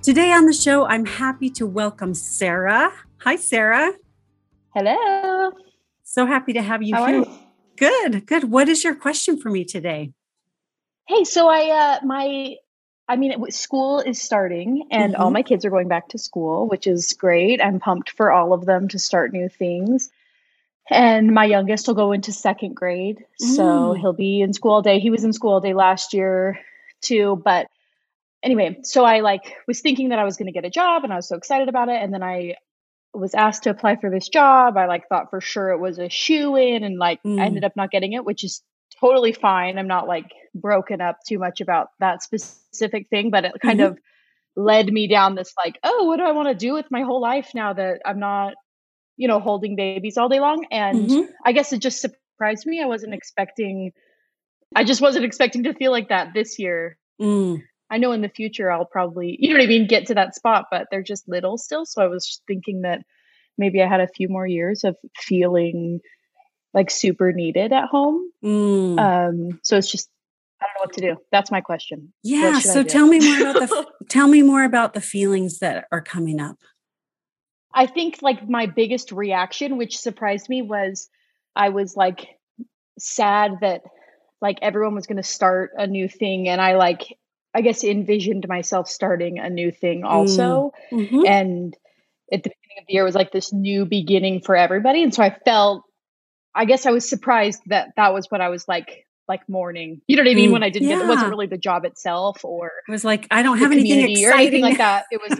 Today on the show, I'm happy to welcome Sarah. Hi, Sarah. Hello. So happy to have you here. Good. What is your question for me today? Hey, so school is starting and all my kids are going back to school, which is great. I'm pumped for all of them to start new things. And my youngest will go into second grade. So he'll be in school all day. He was in school all day last year too, but anyway, so I was thinking that I was going to get a job and I was so excited about it. And then I was asked to apply for this job. I thought for sure it was a shoo-in and I ended up not getting it, which is totally fine. I'm not broken up too much about that specific thing, but it kind of led me down this what do I want to do with my whole life now that I'm not, holding babies all day long. And I guess it just surprised me. I just wasn't expecting to feel like that this year. I know in the future I'll probably, get to that spot, but they're just little still. So I was thinking that maybe I had a few more years of feeling super needed at home. So it's just, I don't know what to do. That's my question. Yeah. So tell me more about the feelings that are coming up. I think my biggest reaction, which surprised me, was I was sad that everyone was going to start a new thing. And I guess envisioned myself starting a new thing also. And at the beginning of the year was this new beginning for everybody. And so I guess I was surprised that that was what I was mourning. You know what I mean? When I didn't get, it wasn't really the job itself or it was I don't have anything exciting or anything like that. It was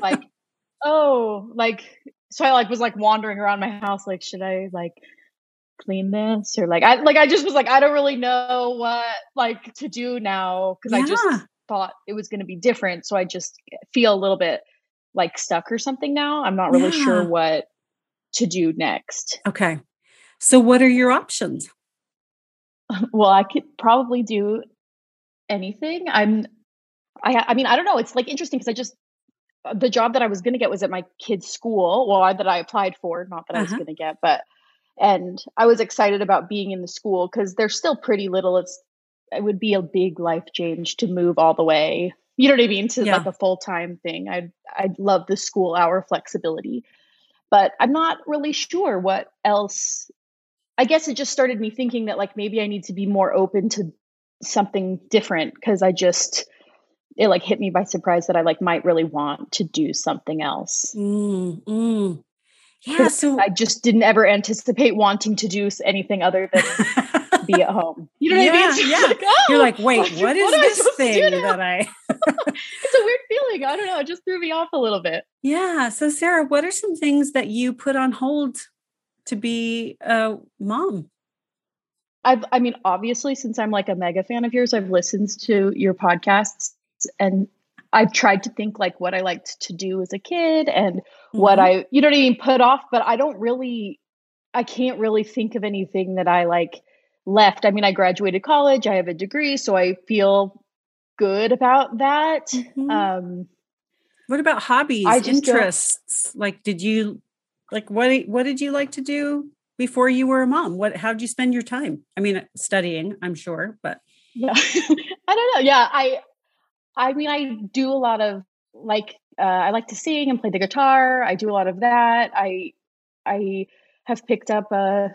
so I was wandering around my house. Should I clean this? Or I just was I don't really know what to do now. Cause I just thought it was going to be different. So I just feel a little bit stuck or something now. I'm not really sure what to do next. Okay. So what are your options? Well, I could probably do anything. I don't know. It's interesting because the job that I was going to get was at my kid's school. Well, that I applied for, not that I was going to get, and I was excited about being in the school because they're still pretty little. It would be a big life change to move all the way, to a full-time thing. I'd love the school hour flexibility, but I'm not really sure what else. I guess it just started me thinking that maybe I need to be more open to something different. Cause it hit me by surprise that I might really want to do something else. Yeah. So I just didn't ever anticipate wanting to do anything other than be at home. You know what I mean? Yeah. You're wait, what is this thing that I... It's a weird feeling. I don't know. It just threw me off a little bit. Yeah. So Sarah, what are some things that you put on hold to be a mom? Obviously, since I'm a mega fan of yours, I've listened to your podcasts and I've tried to think what I liked to do as a kid and what I, put off, but I can't really think of anything that I left. I graduated college, I have a degree, so I feel good about that. What about hobbies, interests? Did you, what did you like to do before you were a mom? How did you spend your time? Studying, I'm sure, but. Yeah. I don't know. Yeah. I do a lot of I like to sing and play the guitar. I do a lot of that. I have picked up a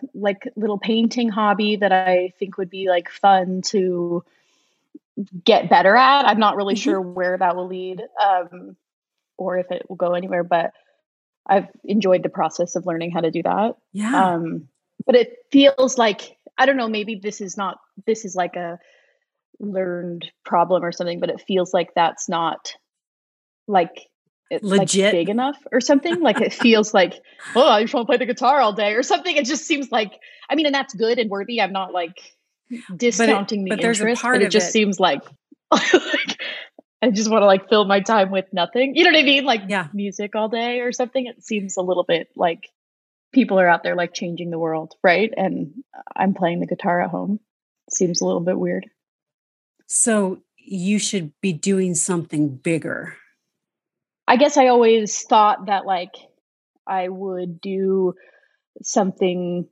little painting hobby that I think would be fun to get better at. I'm not really sure where that will lead, or if it will go anywhere, but I've enjoyed the process of learning how to do that. Yeah. But it feels I don't know, maybe this is a learned problem or something, but it feels that's not it's legit big enough or something. It feels I just want to play the guitar all day or something. It just seems and that's good and worthy. I'm not discounting the interest, but it just seems I just want to like fill my time with nothing. You know what I mean? Like music all day or something. It seems a little bit like people are out there like changing the world, right? And I'm playing the guitar at home. It seems a little bit weird. So you should be doing something bigger. I guess I always thought that like I would do something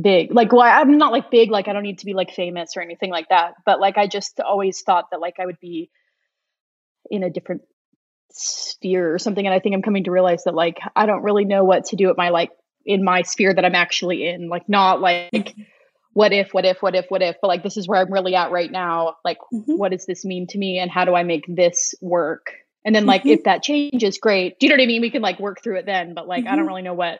big. Like, well, I'm not like big, like I don't need to be like famous or anything like that. But like, I just always thought that like I would be in a different sphere or something. And I think I'm coming to realize that like, I don't really know what to do at my, like in my sphere that I'm actually in, like not like what if, but like, this is where I'm really at right now. Like, what does this mean to me? And how do I make this work? And then like, if that changes, great. Do you know what I mean? We can like work through it then, but like, I don't really know what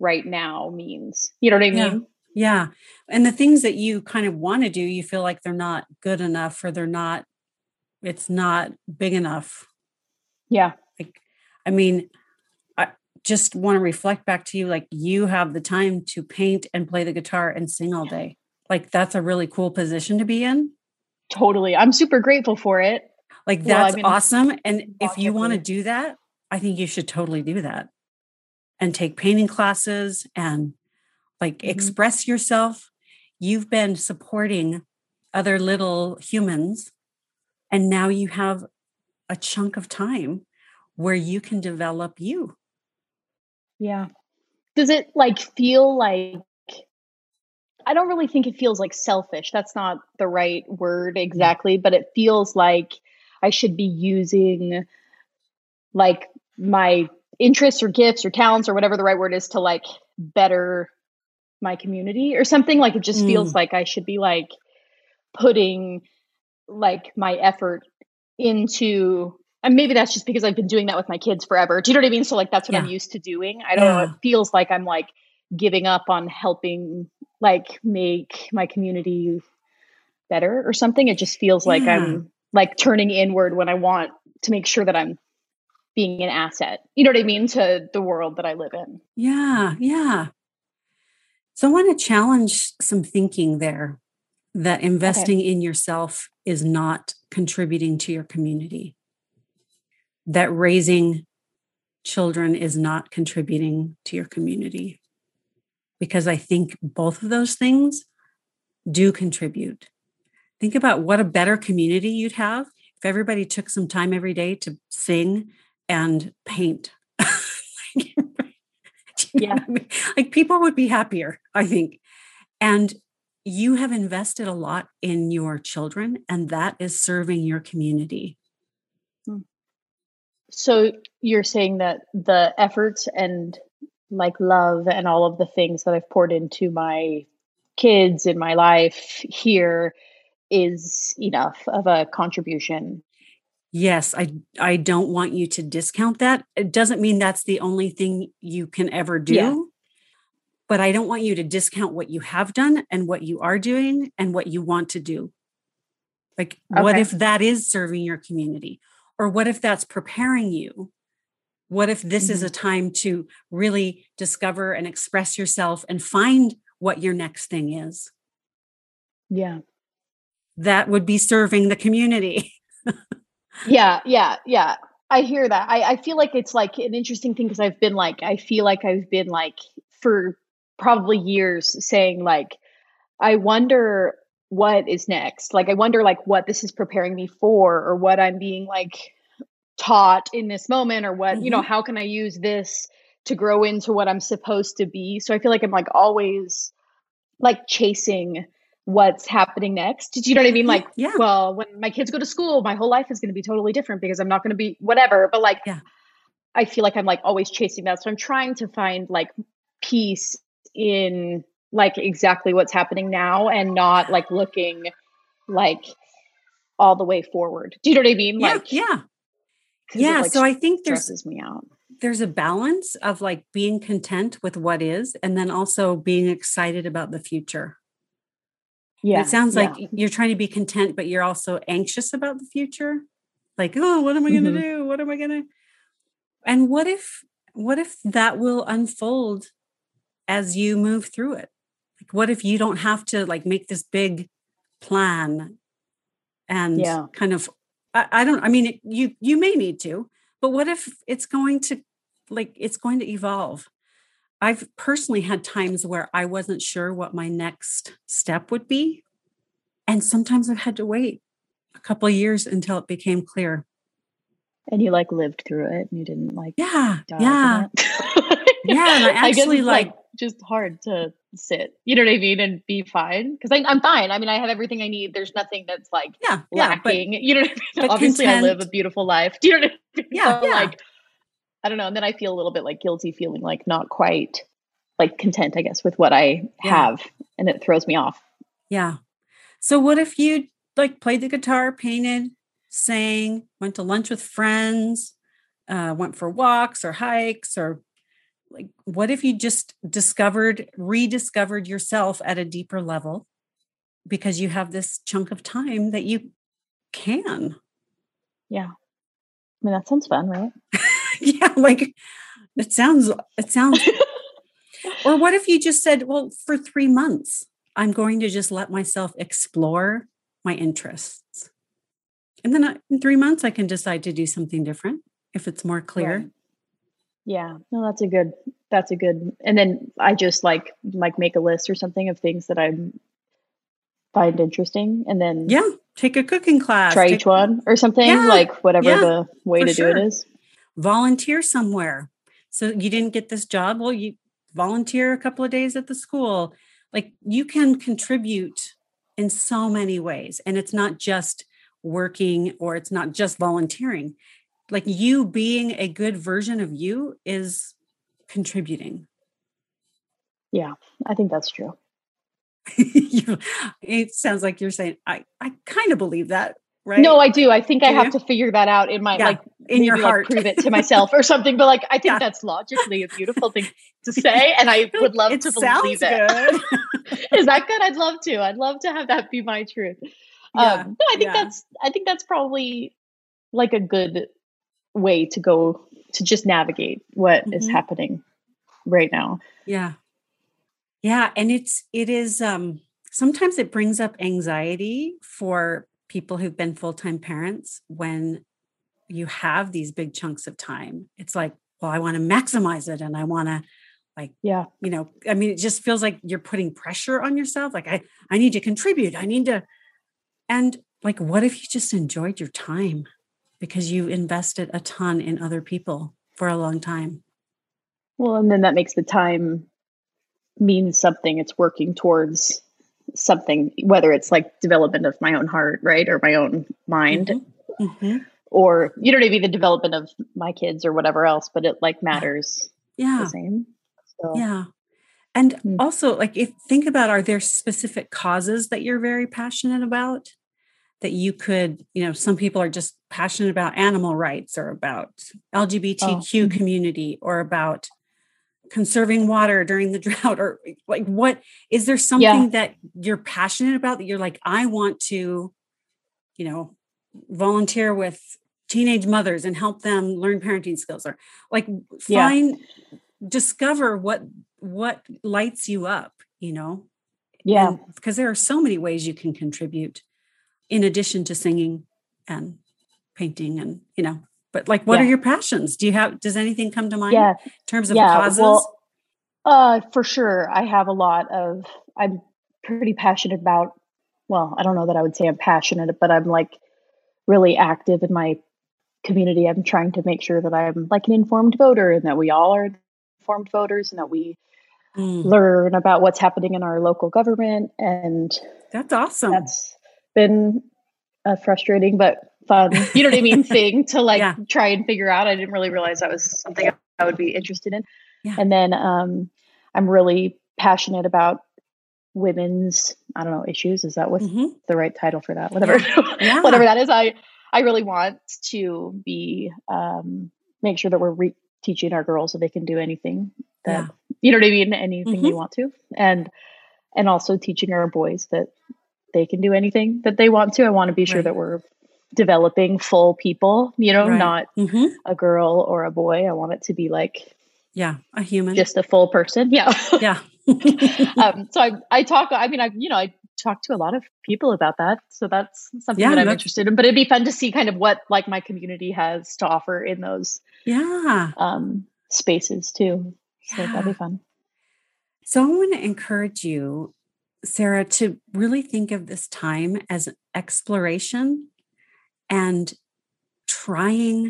right now means. You know what I mean? Yeah. And the things that you kind of want to do, you feel like they're not good enough or they're not, it's not big enough. Yeah. Like, I mean, I just want to reflect back to you. Like you have the time to paint and play the guitar and sing all day. Like that's a really cool position to be in. Totally. I'm super grateful for it. Like that's awesome. And if you want to do that, I think you should totally do that and take painting classes and like express yourself. You've been supporting other little humans. And now you have a chunk of time where you can develop you. Yeah. Does it like feel like, I don't really think it feels like selfish. That's not the right word exactly, but it feels like I should be using like my interests or gifts or talents or whatever the right word is to like better my community or something. Like it just feels like I should be like putting like my effort into, and maybe that's just because I've been doing that with my kids forever. Do you know what I mean? So like, that's what I'm used to doing. I don't know. It feels like I'm like giving up on helping like make my community better or something. It just feels like I'm like turning inward when I want to make sure that I'm being an asset. You know what I mean? To the world that I live in. Yeah. Yeah. So I want to challenge some thinking there that investing in yourself is not contributing to your community, that raising children is not contributing to your community. Because I think both of those things do contribute. Think about what a better community you'd have if everybody took some time every day to sing and paint. What I mean? Like people would be happier, I think. And you have invested a lot in your children, and that is serving your community. So you're saying that the efforts and like love and all of the things that I've poured into my kids in my life here is enough of a contribution. Yes, I don't want you to discount that. It doesn't mean that's the only thing you can ever do. Yeah. But I don't want you to discount what you have done and what you are doing and what you want to do. Like, what if that is serving your community? Or what if that's preparing you? What if this is a time to really discover and express yourself and find what your next thing is? Yeah. That would be serving the community. Yeah. I hear that. I feel like it's like an interesting thing because I feel like I've been like for probably years saying like, I wonder what is next. Like, I wonder like what this is preparing me for or what I'm being like taught in this moment or what, you know, how can I use this to grow into what I'm supposed to be? So I feel like I'm like always like chasing what's happening next. Do you know what I mean? Like, well, when my kids go to school, my whole life is going to be totally different because I'm not going to be whatever, but like, I feel like I'm like always chasing that. So I'm trying to find like peace in like exactly what's happening now and not like looking like all the way forward. Do you know what I mean? Like, yeah. It, like, so I think stresses me out. There's a balance of like being content with what is, and then also being excited about the future. Yeah. And it sounds like you're trying to be content, but you're also anxious about the future. Like, oh, what am I going to do? What am I going to, and what if that will unfold as you move through it? Like, what if you don't have to like make this big plan and kind of you may need to, but what if it's going to evolve? I've personally had times where I wasn't sure what my next step would be. And sometimes I've had to wait a couple of years until it became clear. And you lived through it and you didn't die. Yeah. And I actually it's just hard to sit, you know what I mean? And be fine. Cause I'm fine. I mean, I have everything I need. There's nothing that's lacking, but, you know what I mean? Obviously content. I live a beautiful life. Do you know what I mean? Yeah. So, I don't know. And then I feel a little bit guilty, feeling not quite content, I guess, with what I have, and it throws me off. Yeah. So what if you played the guitar, painted, sang, went to lunch with friends, went for walks or hikes, or what if you just rediscovered yourself at a deeper level because you have this chunk of time that you can? Yeah. I mean, that sounds fun, right? Yeah, it sounds, or what if you just said, well, for 3 months, I'm going to just let myself explore my interests. And then in 3 months, I can decide to do something different if it's more clear. Right. Yeah, no, that's a good, and then I just make a list or something of things that I find interesting. And then take a cooking class, try each one or something, the way to do it is. Volunteer somewhere. So you didn't get this job. Well, you volunteer a couple of days at the school. You can contribute in so many ways. And it's not just working, or it's not just volunteering. You being a good version of you is contributing. Yeah, I think that's true. It sounds like you're saying, I kind of believe that. Right? No, I do. I think I have to figure that out in my in your heart, prove it to myself or something. But I think that's logically a beautiful thing to say, and I would love to believe it. Is that good? I'd love to have that be my truth. No, I think that's probably a good way to go to just navigate what is happening right now. Yeah, yeah, and it is. Sometimes it brings up anxiety for people who've been full-time parents when you have these big chunks of time. It's I want to maximize it. And I want to it just feels like you're putting pressure on yourself. I need to contribute. And what if you just enjoyed your time because you invested a ton in other people for a long time? Well, and then that makes the time mean something. It's working towards something, whether it's development of my own heart, right? Or my own mind, or, you know, maybe the development of my kids or whatever else, but it matters the same. So. Yeah. And also think about, are there specific causes that you're very passionate about that you could, some people are just passionate about animal rights or about LGBTQ community or about conserving water during the drought, or what is there something that you're passionate about that you're I want to, volunteer with teenage mothers and help them learn parenting skills, or discover what lights you up, because there are so many ways you can contribute in addition to singing and painting and, but what are your passions? Does anything come to mind in terms of causes? Well, for sure. I have I'm pretty passionate about, well, I don't know that I would say I'm passionate, but I'm really active in my community. I'm trying to make sure that I'm an informed voter, and that we all are informed voters, and that we learn about what's happening in our local government. And that's awesome. That's been frustrating, but fun, you know what I mean, thing to try and figure out. I didn't really realize that was something I would be interested in. Yeah. And then I'm really passionate about women's, I don't know, issues. Is that what's the right title for that? Whatever, whatever that is. I really want to be, make sure that we're teaching our girls that they can do anything that, you know what I mean? Anything you want to. And also teaching our boys that they can do anything that they want to. I want to be sure that we're developing full people, not a girl or a boy. I want it to be a human, just a full person. Yeah. Yeah. So I talk, I mean, I talked to a lot of people about that. So that's something that I'm interested in, but it'd be fun to see kind of what like my community has to offer in those spaces too. So that'd be fun. So I want to encourage you, Sarah, to really think of this time as exploration and trying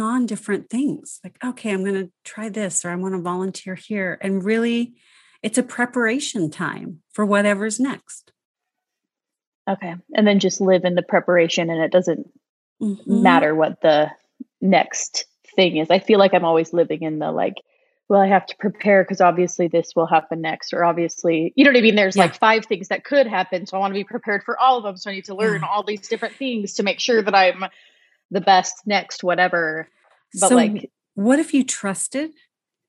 on different things. Like, okay, I'm going to try this, or I'm going to volunteer here. And really, it's a preparation time for whatever's next. Okay. And then just live in the preparation, and it doesn't matter what the next thing is. I feel like I'm always living in the like, well, I have to prepare because obviously this will happen next, or obviously, you know what I mean? There's like five things that could happen. So I want to be prepared for all of them. So I need to learn all these different things to make sure that I'm the best next, whatever. But so like, what if you trusted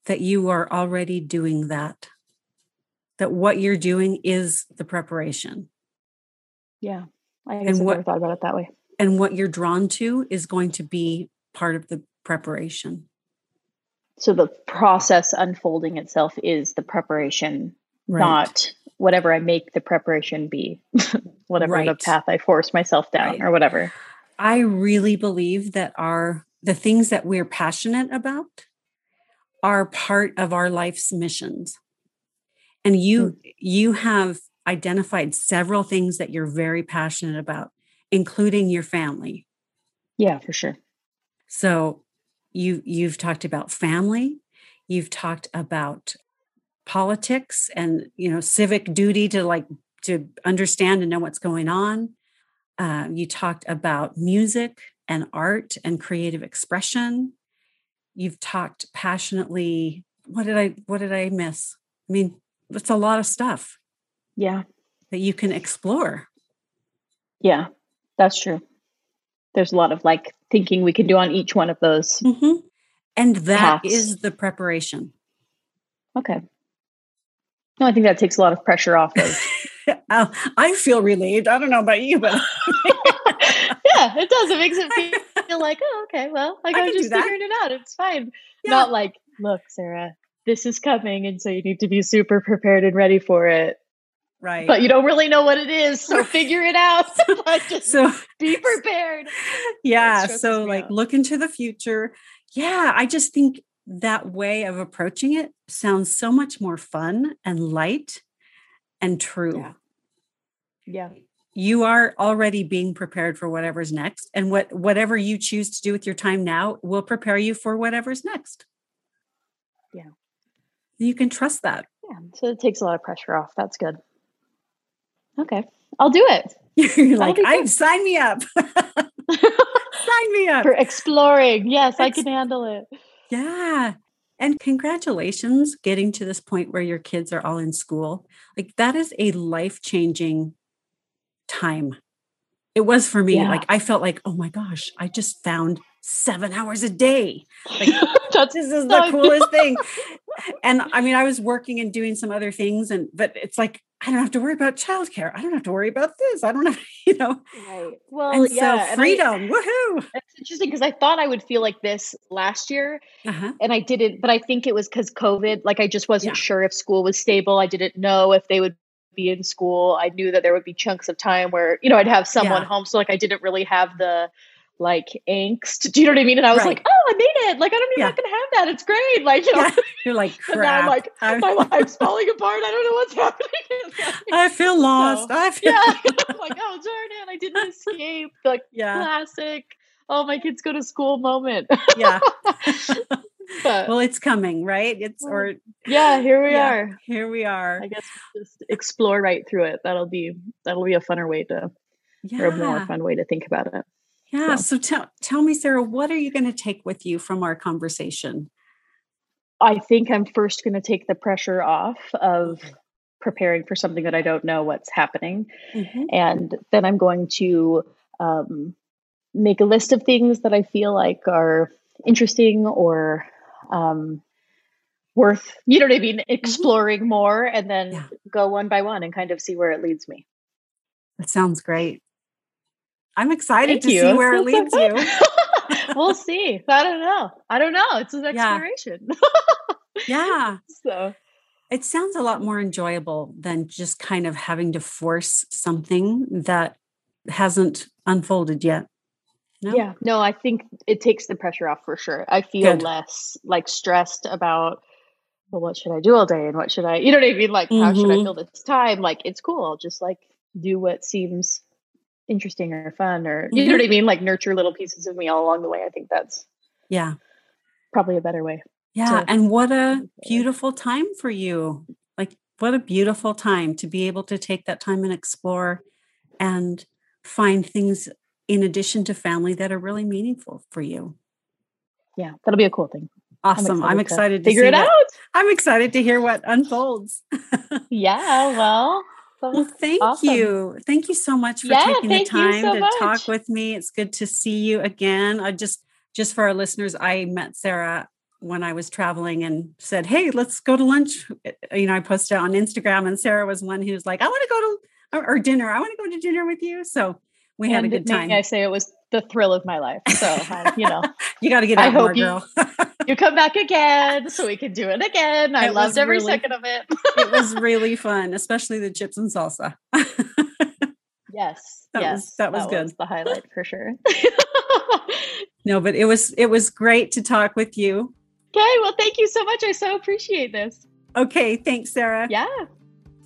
that you are already doing that? That what you're doing is the preparation. Yeah. I guess I never thought about it that way. And what you're drawn to is going to be part of the preparation. So the process unfolding itself is the preparation, not whatever I make the preparation be, whatever the path I force myself down or whatever. I really believe that the things that we're passionate about are part of our life's missions. And you have identified several things that you're very passionate about, including your family. Yeah, for sure. So You've talked about family, you've talked about politics and, you know, civic duty to understand and know what's going on. You talked about music and art and creative expression. You've talked passionately. What did I miss? I mean, that's a lot of stuff. Yeah. That you can explore. Yeah, that's true. There's a lot of like thinking we can do on each one of those. Mm-hmm. And that is the preparation. Okay. No, I think that takes a lot of pressure off of. I feel relieved. I don't know about you, but. Yeah, it does. It makes it feel like, oh, okay, well, like I'm just figuring it out. It's fine. Yeah. Not like, look, Sarah, this is coming. And so you need to be super prepared and ready for it. Right. But you don't really know what it is. So figure it out. So be prepared. Yeah. So like look into the future. Yeah. I just think that way of approaching it sounds so much more fun and light and true. Yeah. You are already being prepared for whatever's next, and whatever you choose to do with your time now will prepare you for whatever's next. Yeah. You can trust that. Yeah. So it takes a lot of pressure off. That's good. Okay, I'll do it. You're like, sign me up. Sign me up. For exploring. Yes, I can handle it. Yeah. And congratulations getting to this point where your kids are all in school. Like that is a life-changing time. It was for me. Yeah. Like I felt like, oh my gosh, I just found 7 hours a day. Like this is the coolest thing. And I mean, I was working and doing some other things, but it's like, I don't have to worry about childcare. I don't have to worry about this. I don't have, you know. Right. Well, and so freedom. Woohoo. It's interesting because I thought I would feel like this last year and I didn't, but I think it was because COVID, like I just wasn't sure if school was stable. I didn't know if they would be in school. I knew that there would be chunks of time where, you know, I'd have someone home. So like, I didn't really have the like angst. Do you know what I mean? And I was like, oh, I made it. Like, I don't even have to have that. It's great. Like, you know, you're like, crap. And now I'm like, my life's falling apart. I don't know what's happening. Like, I feel lost. I'm like, oh, Jordan, I didn't escape. Like classic. Oh, my kids go to school moment. Yeah. Well, it's coming, right? Here we are. Here we are. I guess we'll just explore right through it. That'll be a funner way to, or a more fun way to think about it. Yeah. So tell me, Sarah, what are you going to take with you from our conversation? I think I'm first going to take the pressure off of preparing for something that I don't know what's happening. Mm-hmm. And then I'm going to make a list of things that I feel like are interesting or worth, you know what I mean, exploring more, and then go one by one and kind of see where it leads me. That sounds great. I'm excited to see where it leads you. We'll see. I don't know. It's an exploration. Yeah. So It sounds a lot more enjoyable than just kind of having to force something that hasn't unfolded yet. No? Yeah, no, I think it takes the pressure off for sure. I feel less like stressed about, well, what should I do all day? And what should I, you know what I mean? Like, how should I fill this time? Like, it's cool. I'll just like do what seems interesting or fun or, you know what I mean? Like nurture little pieces of me all along the way. I think that's probably a better way. Yeah. And what a beautiful time for you. Like, what a beautiful time to be able to take that time and explore and find things in addition to family that are really meaningful for you. Yeah. That'll be a cool thing. Awesome. I'm excited to figure it out. I'm excited to hear what unfolds. Yeah. Well, thank you. Thank you so much for taking the time to talk with me. It's good to see you again. I just for our listeners, I met Sarah when I was traveling and said, hey, let's go to lunch. You know, I posted on Instagram and Sarah was one who's like, I want to go to or dinner. I want to go to dinner with you. So we had a good time. I say it was the thrill of my life. So, you know, you got to get out more, girl. You come back again so we can do it again. I loved every second of it. It was really fun, especially the chips and salsa. Yes. That was good. That was the highlight for sure. No, but it was great to talk with you. Okay. Well, thank you so much. I so appreciate this. Okay. Thanks, Sarah. Yeah.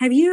Have you